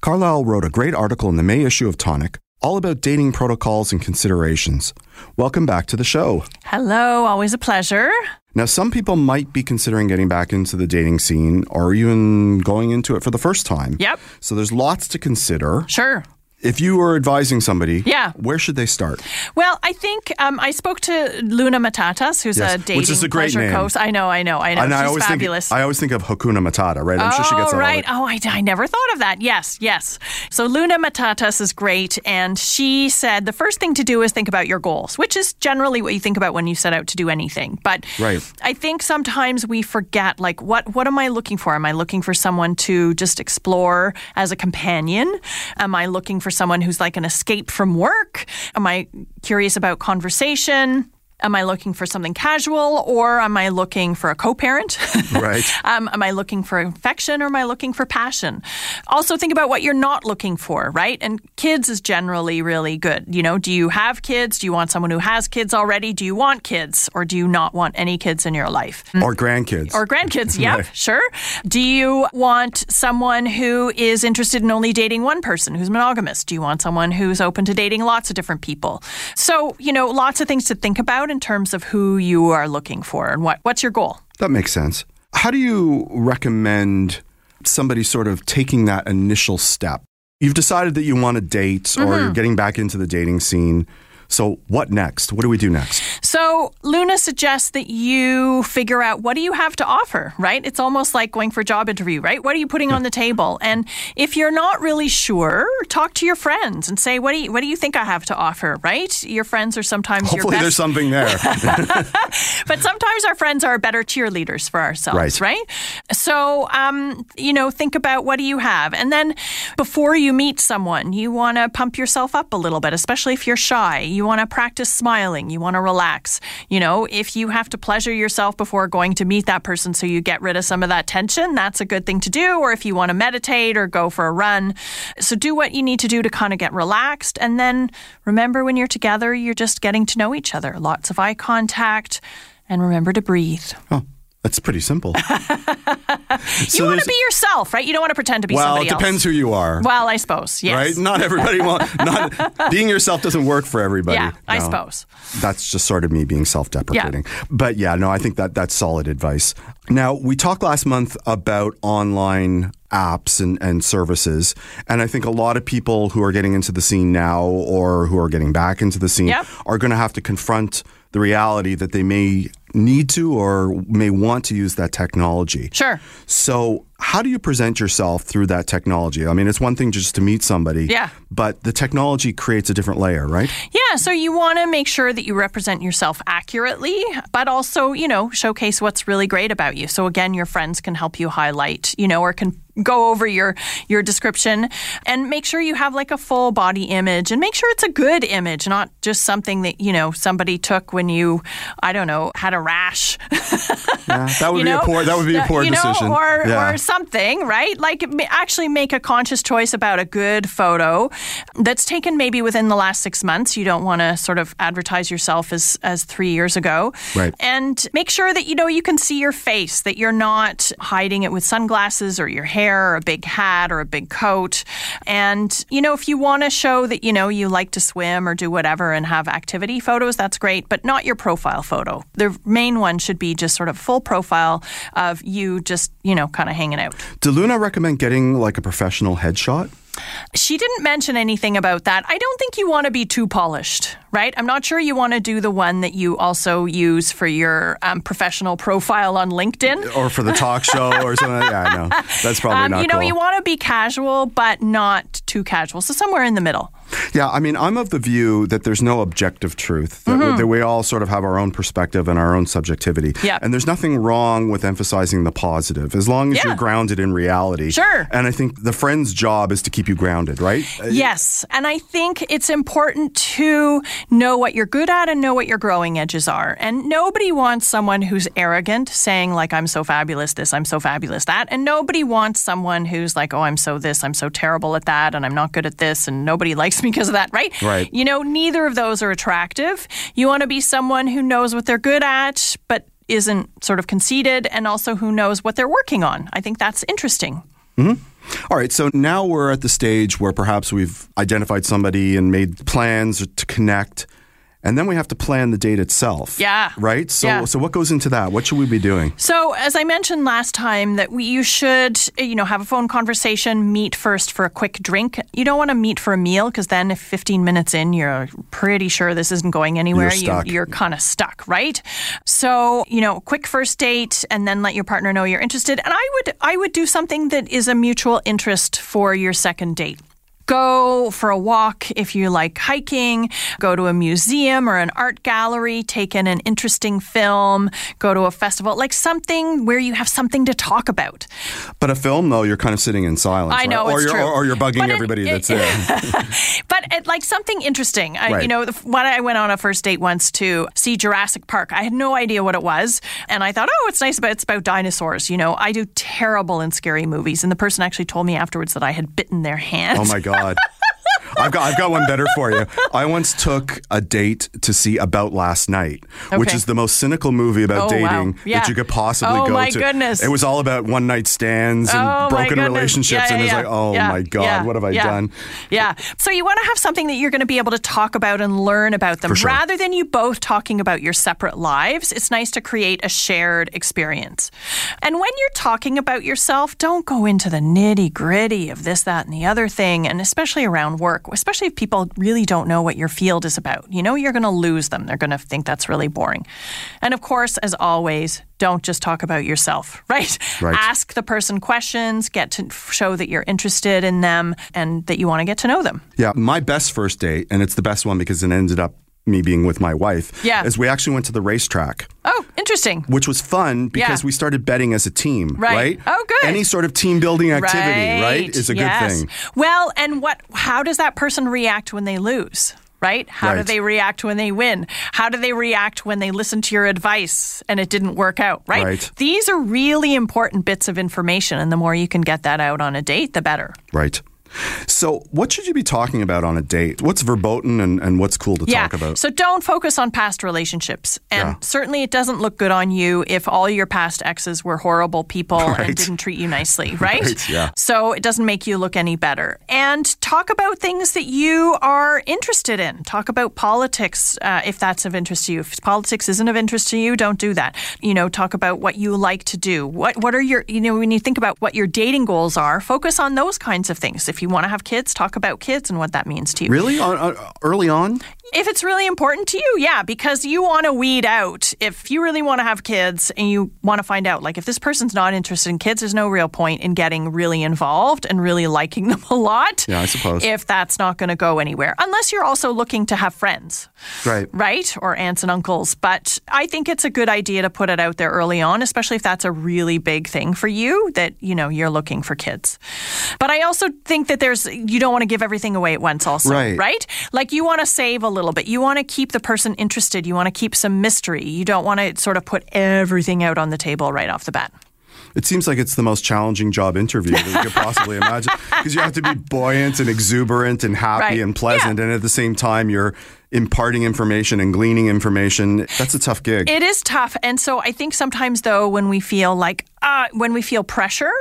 Carlyle wrote a great article in the May issue of Tonic all about dating protocols and considerations. Welcome back to the show. Hello, always a pleasure. Now, some people might be considering getting back into the dating scene or even going into it for the first time. Yep. So there's lots to consider. Sure. If you were advising somebody, yeah. where should they start? Well, I think um, I spoke to Luna Matatas, who's yes. a dating Which is a great pleasure name. coach. I know, I know, I know. And She's I always fabulous. Think, I always think of Hakuna Matata, right? I'm oh, sure she gets a right. lot of it. Oh, I, I never thought of that. Yes, yes. So Luna Matatas is great. And she said the first thing to do is think about your goals, which is generally what you think about when you set out to do anything. But right. I think sometimes we forget, like, what, what am I looking for? Am I looking for someone to just explore as a companion? Am I looking for someone who's like an escape from work? Am I curious about conversation? Am I looking for something casual, or am I looking for a co-parent? Right. um, am I looking for affection, or am I looking for passion? Also think about what you're not looking for, right? And kids is generally really good. You know, do you have kids? Do you want someone who has kids already? Do you want kids, or do you not want any kids in your life? Or grandkids. Or grandkids, yep, right. sure. Do you want someone who is interested in only dating one person, who's monogamous? Do you want someone who's open to dating lots of different people? So, you know, lots of things to think about in terms of who you are looking for and what, what's your goal. That makes sense. How do you recommend somebody sort of taking that initial step? You've decided that you want to date mm-hmm. or you're getting back into the dating scene. So what next? What do we do next? So Luna suggests that you figure out what do you have to offer, right? It's almost like going for a job interview, right? What are you putting yeah. on the table? And if you're not really sure, talk to your friends and say, what do you, what do you think I have to offer, right? Your friends are sometimes Hopefully your best. There's something there. But sometimes our friends are better cheerleaders for ourselves, right? right? So, um, you know, think about what do you have? And then before you meet someone, you want to pump yourself up a little bit, especially if you're shy. You You want to practice smiling. You want to relax. You know, if you have to pleasure yourself before going to meet that person so you get rid of some of that tension, that's a good thing to do. Or if you want to meditate or go for a run. So do what you need to do to kind of get relaxed. And then remember when you're together, you're just getting to know each other. Lots of eye contact and remember to breathe. Oh, It's pretty simple. So you want to be yourself, right? You don't want to pretend to be well, somebody else. Well, it depends who you are. Well, I suppose, yes. Right? Not everybody wants... Not, being yourself doesn't work for everybody. Yeah, no, I suppose. That's just sort of me being self-deprecating. Yeah. But yeah, no, I think that that's solid advice. Now, we talked last month about online apps and, and services. And I think a lot of people who are getting into the scene now or who are getting back into the scene yep. are going to have to confront the reality that they may need to or may want to use that technology. Sure. So how do you present yourself through that technology? I mean, it's one thing just to meet somebody, yeah. but the technology creates a different layer, right? Yeah, so you want to make sure that you represent yourself accurately, but also, you know, showcase what's really great about you. So again, your friends can help you highlight, you know, or can go over your your description, and make sure you have like a full body image, and make sure it's a good image, not just something that, you know, somebody took when you, I don't know, had a rash. Yeah, that would you be know? a poor that would be a poor you decision. Know, or yeah. or something, right? Like actually make a conscious choice about a good photo that's taken maybe within the last six months. You don't want to sort of advertise yourself as as three years ago. Right. And make sure that, you know, you can see your face, that you're not hiding it with sunglasses or your hair or a big hat or a big coat. And, you know, if you want to show that, you know, you like to swim or do whatever and have activity photos, that's great, but not your profile photo. The main one should be just sort of full profile of you just, you know, kind of hanging out. Did Luna recommend getting like a professional headshot? She didn't mention anything about that. I don't think you want to be too polished, right? I'm not sure you want to do the one that you also use for your um, professional profile on LinkedIn. Or for the talk show or something. Yeah, I know. That's probably um, not cool. You know, cool. You want to be casual, but not too casual. So somewhere in the middle. Yeah, I mean, I'm of the view that there's no objective truth, that, mm-hmm. that we all sort of have our own perspective and our own subjectivity. Yep. And there's nothing wrong with emphasizing the positive, as long as yeah. you're grounded in reality. Sure. And I think the friend's job is to keep you grounded, right? Yes. And I think it's important to know what you're good at and know what your growing edges are. And nobody wants someone who's arrogant saying, like, I'm so fabulous this, I'm so fabulous that. And nobody wants someone who's like, oh, I'm so this, I'm so terrible at that, and I'm not good at this, and nobody likes because of that, right? Right. You know, neither of those are attractive. You want to be someone who knows what they're good at, but isn't sort of conceited, and also who knows what they're working on. I think that's interesting. Mm-hmm. All right, so now we're at the stage where perhaps we've identified somebody and made plans to connect. And then we have to plan the date itself. Yeah. Right? So yeah. so what goes into that? What should we be doing? So as I mentioned last time, that we you should, you know, have a phone conversation, meet first for a quick drink. You don't want to meet for a meal, because then if fifteen minutes in, you're pretty sure this isn't going anywhere. You're stuck. You, you're kind of stuck, right? So, you know, quick first date, and then let your partner know you're interested. And I would I would do something that is a mutual interest for your second date. Go for a walk if you like hiking, go to a museum or an art gallery, take in an interesting film, go to a festival, like something where you have something to talk about. But a film, though, you're kind of sitting in silence. I know, right? it's or, you're, true. Or, or you're bugging it, everybody it, that's there. But it, like something interesting. I, right. You know, when I went on a first date once to see Jurassic Park, I had no idea what it was. And I thought, oh, it's nice, but it's about dinosaurs. You know, I do terrible in scary movies. And the person actually told me afterwards that I had bitten their hand. Oh, my God. I've got I've got one better for you. I once took a date to see About Last Night, okay. which is the most cynical movie about oh, dating wow. yeah. that you could possibly oh, go my to. Goodness. It was all about one night stands and oh, broken relationships, yeah, yeah, and it's yeah. like, oh yeah, my God, yeah, what have I yeah. done? Yeah. So you want to have something that you're going to be able to talk about and learn about them, sure. rather than you both talking about your separate lives. It's nice to create a shared experience. And when you're talking about yourself, don't go into the nitty gritty of this, that, and the other thing, and especially around work. Especially if people really don't know what your field is about. You know, you're going to lose them. They're going to think that's really boring. And of course, as always, don't just talk about yourself, right? Right. Ask the person questions, get to show that you're interested in them and that you want to get to know them. Yeah, my best first date, and it's the best one because it ended up me being with my wife, yeah. is we actually went to the racetrack. Oh, interesting. Which was fun because yeah. we started betting as a team, right. right? Oh, good. Any sort of team building activity, right, right is a yes. good thing. Well, and what? How does that person react when they lose? Right? How right. do they react when they win? How do they react when they listen to your advice and it didn't work out, right? right? These are really important bits of information, and the more you can get that out on a date, the better. Right. So what should you be talking about on a date? What's verboten and, and what's cool to yeah. talk about? So don't focus on past relationships. And yeah. certainly it doesn't look good on you if all your past exes were horrible people right. and didn't treat you nicely, right? right? Yeah. So it doesn't make you look any better. And talk about things that you are interested in. Talk about politics uh, if that's of interest to you. If politics isn't of interest to you, don't do that. You know, talk about what you like to do. What, what are your, you know, when you think about what your dating goals are, focus on those kinds of things. If you want to have kids, talk about kids and what that means to you. Really? Uh, early on? If it's really important to you, yeah, because you want to weed out. If you really want to have kids and you want to find out, like, if this person's not interested in kids, there's no real point in getting really involved and really liking them a lot. Yeah, I suppose. If that's not going to go anywhere. Unless you're also looking to have friends. Right. Right? Or aunts and uncles. But I think it's a good idea to put it out there early on, especially if that's a really big thing for you, that, you know, you're looking for kids. But I also think that there's, you don't want to give everything away at once also, right? right? Like, you want to save a little little bit. You want to keep the person interested. You want to keep some mystery. You don't want to sort of put everything out on the table right off the bat. It seems like it's the most challenging job interview that you could possibly imagine, because you have to be buoyant and exuberant and happy right. and pleasant. Yeah. And at the same time, you're imparting information and gleaning information. That's a tough gig. It is tough. And so I think sometimes, though, when we feel like, uh, when we feel pressure,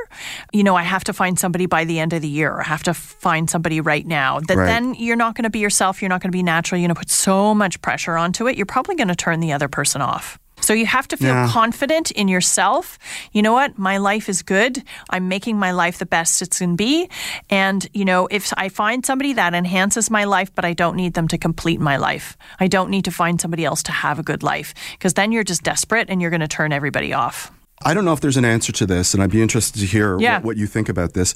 you know, I have to find somebody by the end of the year, or I have to find somebody right now, that right. then you're not going to be yourself. You're not going to be natural. You're going to put so much pressure onto it. You're probably going to turn the other person off. So you have to feel yeah. confident in yourself. You know what? My life is good. I'm making my life the best it's going to be. And, you know, if I find somebody that enhances my life, but I don't need them to complete my life. I don't need to find somebody else to have a good life, because then you're just desperate and you're going to turn everybody off. I don't know if there's an answer to this, and I'd be interested to hear yeah. what, what you think about this.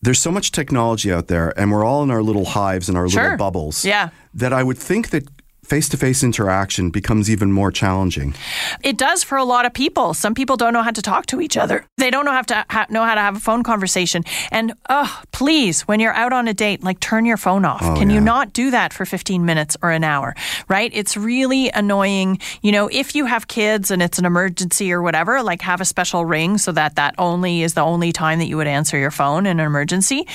There's so much technology out there, and we're all in our little hives and our sure. little bubbles yeah. that I would think that face-to-face interaction becomes even more challenging. It does for a lot of people. Some people don't know how to talk to each other. They don't know how to ha- know how to have a phone conversation. And oh, please, when you're out on a date, like, turn your phone off. Oh, Can yeah. you not do that for fifteen minutes or an hour, right? It's really annoying. You know, if you have kids and it's an emergency or whatever, like, have a special ring so that that only is the only time that you would answer your phone in an emergency.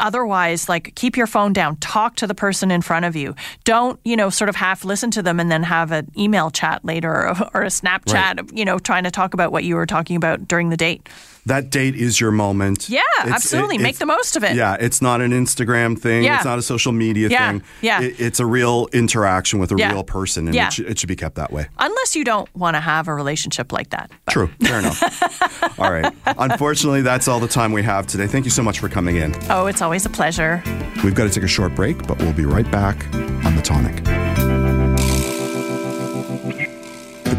Otherwise, like, keep your phone down. Talk to the person in front of you. Don't, you know, sort of have listen to them and then have an email chat later, or a, or a Snapchat, right. you know, trying to talk about what you were talking about during the date. That date is your moment. Yeah, it's, absolutely. It, Make the most of it. Yeah, it's not an Instagram thing. Yeah. It's not a social media yeah. thing. Yeah. It, it's a real interaction with a yeah. real person, and yeah. it, sh- it should be kept that way. Unless you don't want to have a relationship like that. But. True. Fair enough. All right. Unfortunately, that's all the time we have today. Thank you so much for coming in. Oh, it's always a pleasure. We've got to take a short break, but we'll be right back on The Tonic. The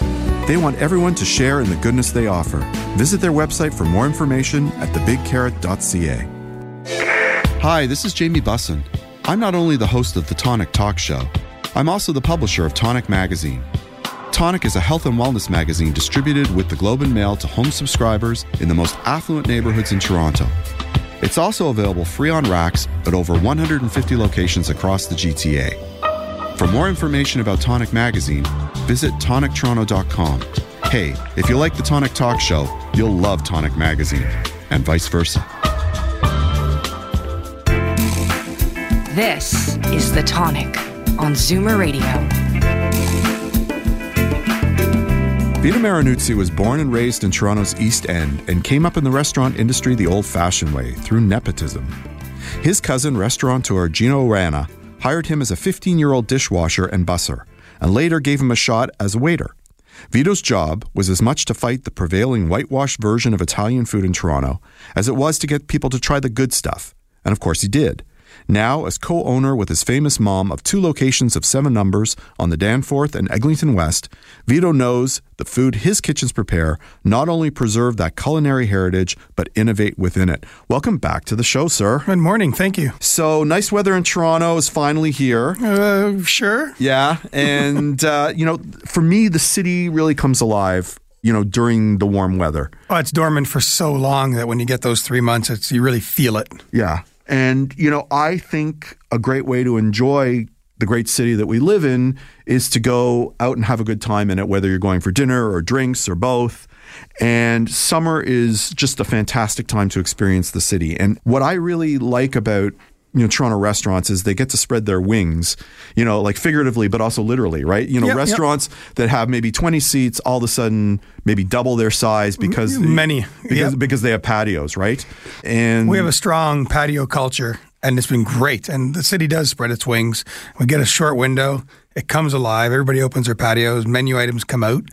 They want everyone to share in the goodness they offer. Visit their website for more information at the big carrot dot c a. Hi, this is Jamie Bussin. I'm not only the host of The Tonic Talk Show, I'm also the publisher of Tonic Magazine. Tonic is a health and wellness magazine distributed with the Globe and Mail to home subscribers in the most affluent neighborhoods in Toronto. It's also available free on racks at over one hundred fifty locations across the G T A. For more information about Tonic Magazine, visit tonic toronto dot com. Hey, if you like The Tonic Talk Show, you'll love Tonic Magazine, and vice versa. This is The Tonic on Zoomer Radio. Vito Marinuzzi was born and raised in Toronto's East End and came up in the restaurant industry the old-fashioned way, through nepotism. His cousin, restaurateur Gino Rana, hired him as a fifteen-year-old dishwasher and busser, and later gave him a shot as a waiter. Vito's job was as much to fight the prevailing whitewashed version of Italian food in Toronto as it was to get people to try the good stuff. And of course he did. now as co-owner with his famous mom of two locations of Seven Numbers on the Danforth and Eglinton West, Vito knows the food his kitchens prepare not only preserve that culinary heritage, but innovate within it. Welcome back to the show, sir. Good morning. Thank you. So, nice weather in Toronto is finally here. Uh, sure. Yeah. And, uh, you know, for me, the city really comes alive, you know, during the warm weather. Oh, it's dormant for so long that when you get those three months, it's, you really feel it. Yeah. And, you know, I think a great way to enjoy the great city that we live in is to go out and have a good time in it, whether you're going for dinner or drinks or both. And summer is just a fantastic time to experience the city. And what I really like about, you know, Toronto restaurants is they get to spread their wings, you know, like figuratively, but also literally, right? You know, yep, restaurants yep. that have maybe twenty seats, all of a sudden maybe double their size because many because, yep. because they have patios, right? And we have a strong patio culture, and it's been great. And the city does spread its wings. We get a short window. It comes alive. Everybody opens their patios. Menu items come out,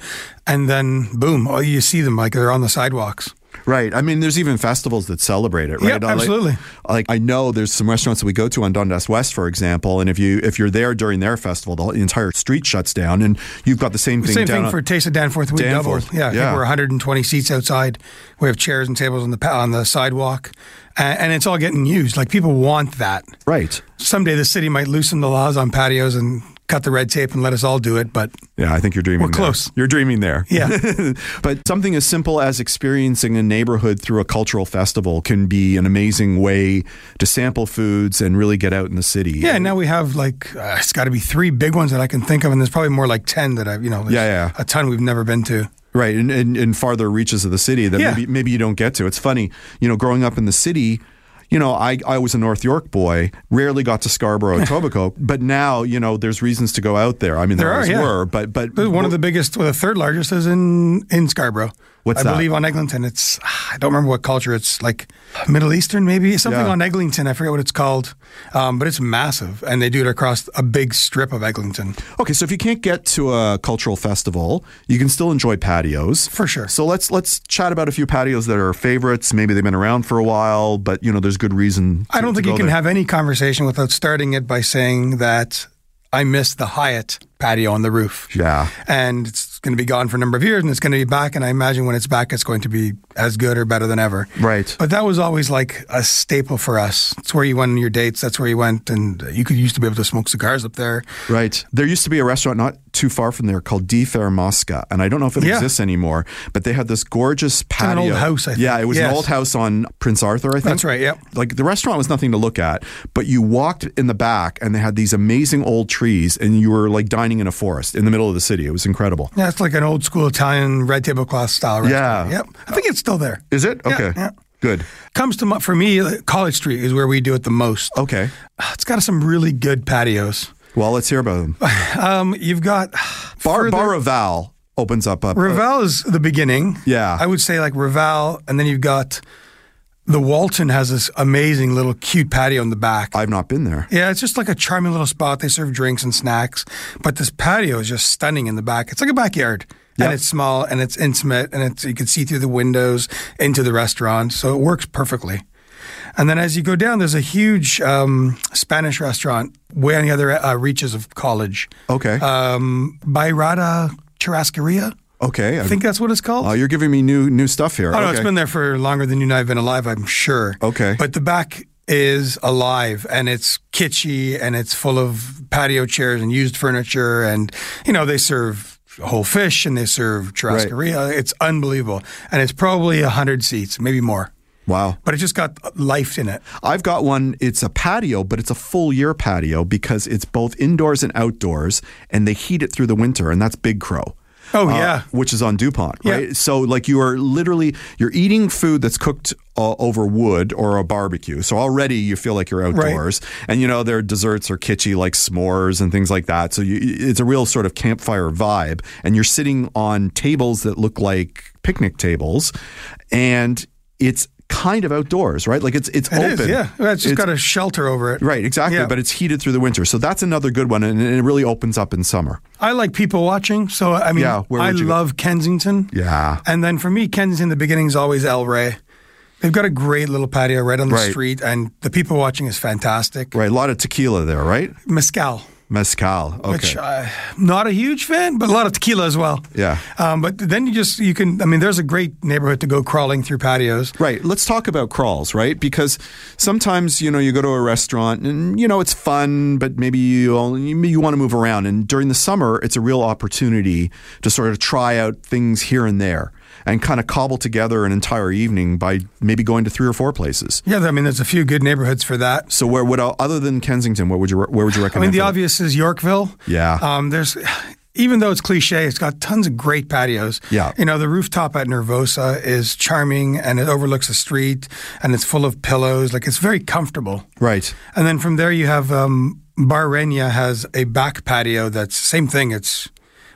and then boom! Oh, you see them like they're on the sidewalks. Right. I mean, there's even festivals that celebrate it, right? Yeah, absolutely. Like, like I know there's some restaurants that we go to on Dundas West, for example, and if you if you're there during their festival, the entire street shuts down, and you've got the same thing. Same down thing for Taste of Danforth. We double. Yeah, yeah. We're one hundred twenty seats outside. We have chairs and tables on the on the sidewalk, and, and it's all getting used. Like people want that. Right. Someday the city might loosen the laws on patios and cut the red tape and let us all do it, but yeah, I think you're dreaming. We're close. There. You're dreaming there. Yeah. But something as simple as experiencing a neighborhood through a cultural festival can be an amazing way to sample foods and really get out in the city. Yeah. And now we have like uh, it's got to be three big ones that I can think of, and there's probably more like ten that I've you know yeah, yeah. a ton we've never been to. Right, and and, and farther reaches of the city that yeah. maybe maybe you don't get to. It's funny, you know, growing up in the city. You know, I, I was a North York boy, rarely got to Scarborough and Tobico, but now, you know, there's reasons to go out there. I mean, there, there always yeah. were, but... but One well, of the biggest, well, the third largest is in, in Scarborough. What's I that? I believe on Eglinton. It's, I don't remember what culture, it's like Middle Eastern maybe, something yeah. on Eglinton. I forget what it's called, um, but it's massive, and they do it across a big strip of Eglinton. Okay, so if you can't get to a cultural festival, you can still enjoy patios. For sure. So let's let's chat about a few patios that are favorites. Maybe they've been around for a while, but, you know, there's good reason to, I don't think you can there. have any conversation without starting it by saying that I miss the Hyatt patio on the roof. Yeah. And it's going to be gone for a number of years, and it's going to be back, and I imagine when it's back, it's going to be as good or better than ever. Right. But that was always like a staple for us. It's where you went on your dates. That's where you went, and you could used to be able to smoke cigars up there. Right. There used to be a restaurant not too far from there called Die Vermoska, and I don't know if it yeah. exists anymore, but they had this gorgeous patio. It's an old house, I think. Yeah, it was yes. an old house on Prince Arthur, I think. That's right, yeah. Like, the restaurant was nothing to look at, but you walked in the back, and they had these amazing old trees, and you were, like, dining in a forest in the middle of the city. It was incredible. Yeah, it's like an old school Italian red tablecloth style restaurant. Yeah. Yep. I think it's still there. Is it? Okay. Yeah, yeah. Good. Comes to my, for me, College Street is where we do it the most. Okay. It's got some really good patios. Well, let's hear about them. um, you've got... Bar, Bar Raval opens up. up Raval uh, is the beginning. Yeah. I would say like Raval, and then you've got... The Walton has this amazing little cute patio in the back. I've not been there. Yeah, it's just like a charming little spot. They serve drinks and snacks. But this patio is just stunning in the back. It's like a backyard. Yep. And it's small and it's intimate and it's you can see through the windows into the restaurant. So it works perfectly. And then as you go down, there's a huge um, Spanish restaurant way on the other uh, reaches of College. Okay. Um, Bayrada Churrascaria. Okay. I think that's what it's called. Oh, uh, you're giving me new new stuff here. Oh, okay. No, it's been there for longer than you and I have been alive, I'm sure. Okay. But the back is alive, and it's kitschy, and it's full of patio chairs and used furniture, and, you know, they serve whole fish, and they serve churrascaria. Right. It's unbelievable. And it's probably one hundred seats, maybe more. Wow. But it just got life in it. I've got one. It's a patio, but it's a full year patio because it's both indoors and outdoors, and they heat it through the winter, and that's Big Crow. Oh, yeah. Uh, which is on DuPont, right? Yeah. So, like, you are literally, you're eating food that's cooked uh, over wood or a barbecue. So already you feel like you're outdoors. Right. And, you know, their desserts are kitschy, like s'mores and things like that. So you, it's a real sort of campfire vibe. And you're sitting on tables that look like picnic tables. And it's kind of outdoors, right? Like it's it's it open. Is, yeah, it's just it's, got a shelter over it. Right, exactly. Yeah. But it's heated through the winter, so that's another good one, and it really opens up in summer. I like people watching, so I mean, yeah, I love go? Kensington. Yeah, and then for me, Kensington, the beginning is always El Rey. They've got a great little patio right on the right. street, and the people watching is fantastic. Right, a lot of tequila there, right? Mezcal. Mezcal, okay. Which I'm not a huge fan, but a lot of tequila as well. Yeah. Um, but then you just, you can, I mean, there's a great neighborhood to go crawling through patios. Right. Let's talk about crawls, right? Because sometimes, you know, you go to a restaurant and, you know, it's fun, but maybe you only, you want to move around. And during the summer, it's a real opportunity to sort of try out things here and there and kind of cobble together an entire evening by maybe going to three or four places. Yeah, I mean, there's a few good neighborhoods for that. So where would, other than Kensington, where would you where would you recommend? I mean, the obvious is Yorkville. Yeah. Um, there's, even though it's cliche, it's got tons of great patios. Yeah. You know, the rooftop at Nervosa is charming, and it overlooks the street, and it's full of pillows. Like, it's very comfortable. Right. And then from there you have um, Barrenia has a back patio that's same thing. It's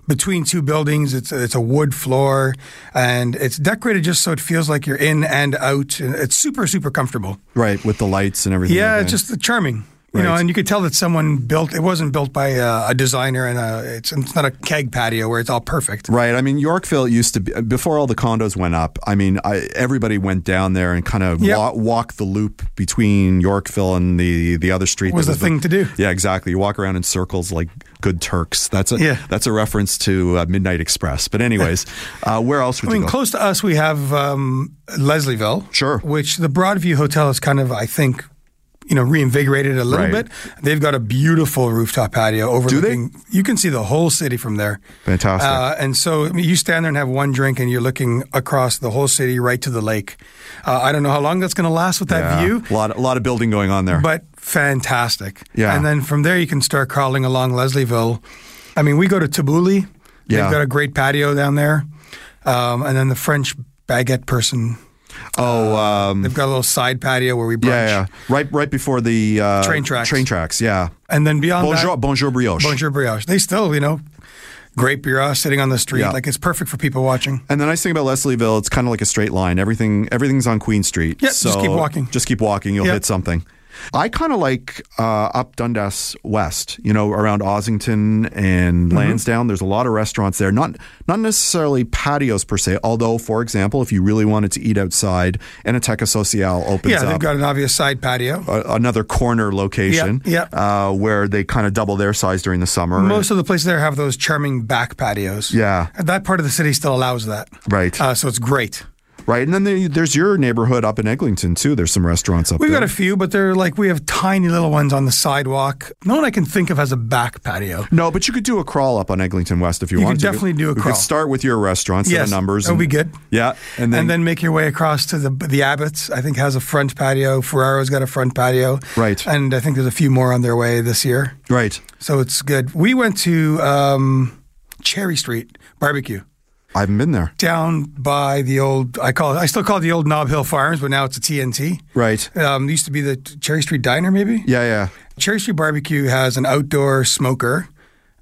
between two buildings, it's it's a wood floor, and it's decorated just so it feels like you're in and out. It's super, super comfortable. Right, with the lights and everything. Yeah, like it's just charming. You right. know, and you could tell that someone built, it wasn't built by a, a designer, and a, it's, it's not a keg patio where it's all perfect. Right. I mean, Yorkville used to be, before all the condos went up, I mean, I, everybody went down there and kind of yep. wa- walked the loop between Yorkville and the, the other street. Was, was the thing to do. Yeah, exactly. You walk around in circles like Good Turks. That's a, yeah. that's a reference to uh, Midnight Express. But anyways, uh, where else would I you mean, go? I mean, close to us, we have um, Leslieville. Sure. Which the Broadview Hotel is kind of, I think, you know, reinvigorated a little right. bit. They've got a beautiful rooftop patio overlooking. Do they? You can see the whole city from there. Fantastic. Uh, and so I mean, you stand there and have one drink, and you're looking across the whole city right to the lake. Uh, I don't know how long that's going to last with that yeah. view. A lot, a lot of building going on there. But fantastic. Yeah. And then from there, you can start crawling along Leslieville. I mean, we go to Tabouli. Yeah. They've got a great patio down there. Um, and then the French baguette person. Oh, um, they've got a little side patio where we brunch. Yeah, yeah. right, right before the uh, train tracks. Train tracks, yeah. And then beyond Bonjour, that, Bonjour Brioche. Bonjour Brioche. They still, you know, great brioche sitting on the street. Yeah. Like it's perfect for people watching. And the nice thing about Leslieville, it's kind of like a straight line. Everything, everything's on Queen Street. Yeah, so just keep walking. Just keep walking. You'll yep. hit something. I kind of like uh, up Dundas West, you know, around Ossington and mm-hmm. Lansdowne. There's a lot of restaurants there. Not not necessarily patios per se, although, for example, if you really wanted to eat outside, Enoteca Social opens up. Yeah, they've up got an obvious side patio. A, another corner location yeah, yeah. Uh, where they kind of double their size during the summer. Most and, of the places there have those charming back patios. Yeah. That part of the city still allows that. Right. Uh, so it's great. Right, and then the, there's your neighborhood up in Eglinton, too. There's some restaurants up We've there. We've got a few, but they're like, we have tiny little ones on the sidewalk. No one I can think of has a back patio. No, but you could do a crawl up on Eglinton West if you, you want to. You could definitely do a we crawl. You could start with your restaurants yes, and the numbers. That would be good. Yeah. And then, and then make your way across to the the Abbots, I think, has a front patio. Ferraro's got a front patio. Right. And I think there's a few more on their way this year. Right. So it's good. We went to um, Cherry Street Barbecue. I haven't been there. Down by the old, I call it, I still call it the old Knob Hill Farms, but now it's a T N T. Right. Um, it used to be the Cherry Street Diner, maybe? Yeah, yeah. Cherry Street Barbecue has an outdoor smoker,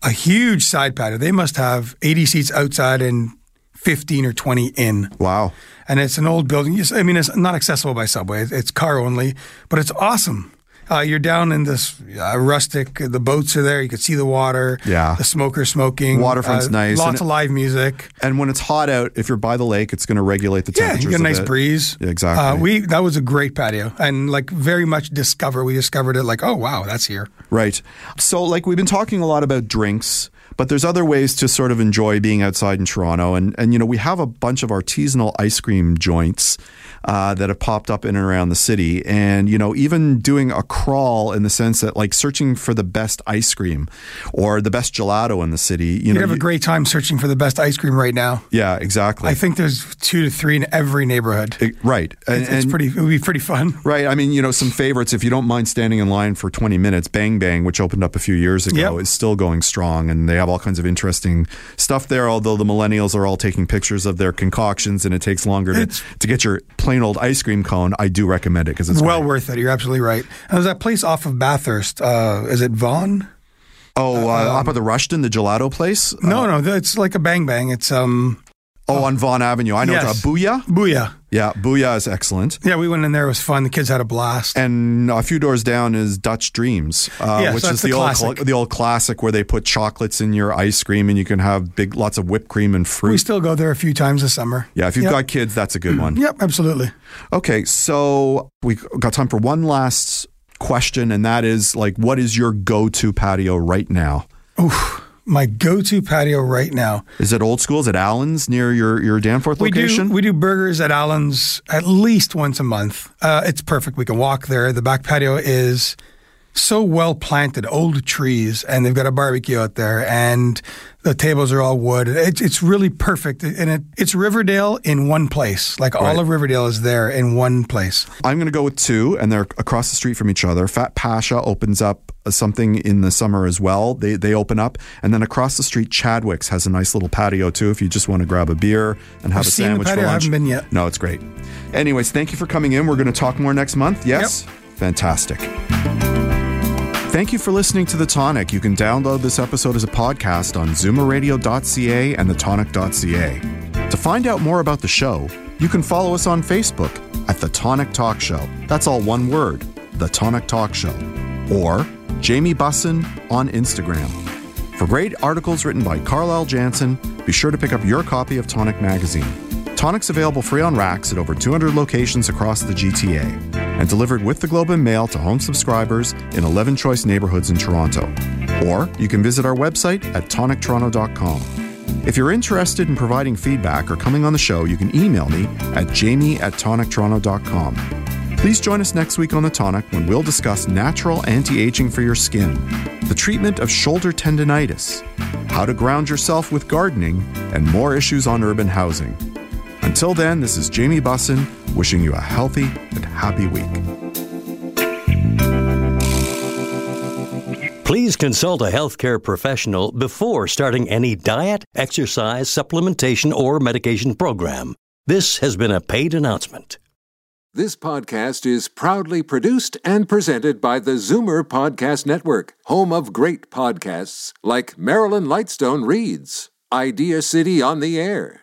a huge side patio. They must have eighty seats outside and fifteen or twenty in. Wow. And it's an old building. I mean, it's not accessible by subway. It's car only, but it's awesome. Uh, you're down in this uh, rustic, the boats are there, you can see the water, yeah. the smoker smoking. Waterfront's uh, nice. Lots and of live music. And when it's hot out, if you're by the lake, it's going to regulate the temperatures. Yeah, you get a nice bit. breeze. Yeah, exactly. Uh, we That was a great patio and like very much discover. We discovered it like, oh, wow, that's here. Right. So like we've been talking a lot about drinks, but there's other ways to sort of enjoy being outside in Toronto. And, and you know, we have a bunch of artisanal ice cream joints Uh, that have popped up in and around the city. And, you know, even doing a crawl in the sense that like searching for the best ice cream or the best gelato in the city. You You'd know, have a great time searching for the best ice cream right now. Yeah, exactly. I think there's two to three in every neighborhood. It, right. And, it's, it's and, pretty, it would be pretty fun. Right. I mean, you know, some favorites, if you don't mind standing in line for twenty minutes, Bang Bang, which opened up a few years ago, yep. is still going strong. And they have all kinds of interesting stuff there, although the millennials are all taking pictures of their concoctions and it takes longer to, to get your plain old ice cream cone. I do recommend it because it's well great. worth it. You're absolutely right. And there's that place off of Bathurst. Uh, is it Vaughan? Oh, uh, um, up at the Rushton, the gelato place? No, uh, no. It's like a Bang Bang. It's um. Oh, uh, on Vaughan Avenue. I know. Yes. It's a Booyah? Booyah. Yeah, Booyah is excellent. Yeah, we went in there. It was fun. The kids had a blast. And a few doors down is Dutch Dreams, uh, yeah, which so is the, the, old cl- the old classic where they put chocolates in your ice cream and you can have big lots of whipped cream and fruit. We still go there a few times this summer. Yeah, if you've yep. got kids, that's a good one. Yep, absolutely. Okay, so we got time for one last question, and that is, like, what is your go-to patio right now? Oof. My go-to patio right now. Is it old school? Is it Allen's near your, your Danforth location? We do, we do burgers at Allen's at least once a month. Uh, it's perfect. We can walk there. The back patio is so well planted, old trees, and they've got a barbecue out there, and the tables are all wood. It, it's really perfect. And it, it's Riverdale in one place. Like right. all of Riverdale is there in one place. I'm going to go with two, and they're across the street from each other. Fat Pasha opens up something in the summer as well. They they open up. And then across the street, Chadwick's has a nice little patio too if you just want to grab a beer and have I've a sandwich seen the patio. For lunch. I haven't been yet. No, it's great. Anyways, thank you for coming in. We're going to talk more next month. Yes? Yep. Fantastic. Thank you for listening to The Tonic. You can download this episode as a podcast on zoomer radio dot c a and the tonic dot c a. To find out more about the show, you can follow us on Facebook at The Tonic Talk Show. That's all one word, The Tonic Talk Show. Or Jamie Bussin on Instagram. For great articles written by Carlyle Jansen, be sure to pick up your copy of Tonic Magazine. Tonic's available free on racks at over two hundred locations across the G T A and delivered with the Globe and Mail to home subscribers in eleven choice neighborhoods in Toronto. Or you can visit our website at tonic toronto dot com. If you're interested in providing feedback or coming on the show, you can email me at jamie at tonic toronto dot com. Please join us next week on The Tonic when we'll discuss natural anti-aging for your skin, the treatment of shoulder tendinitis, how to ground yourself with gardening, and more issues on urban housing. Until then, this is Jamie Bussin wishing you a healthy and happy week. Please consult a healthcare professional before starting any diet, exercise, supplementation, or medication program. This has been a paid announcement. This podcast is proudly produced and presented by the Zoomer Podcast Network, home of great podcasts like Marilyn Lightstone Reads, Idea City on the Air,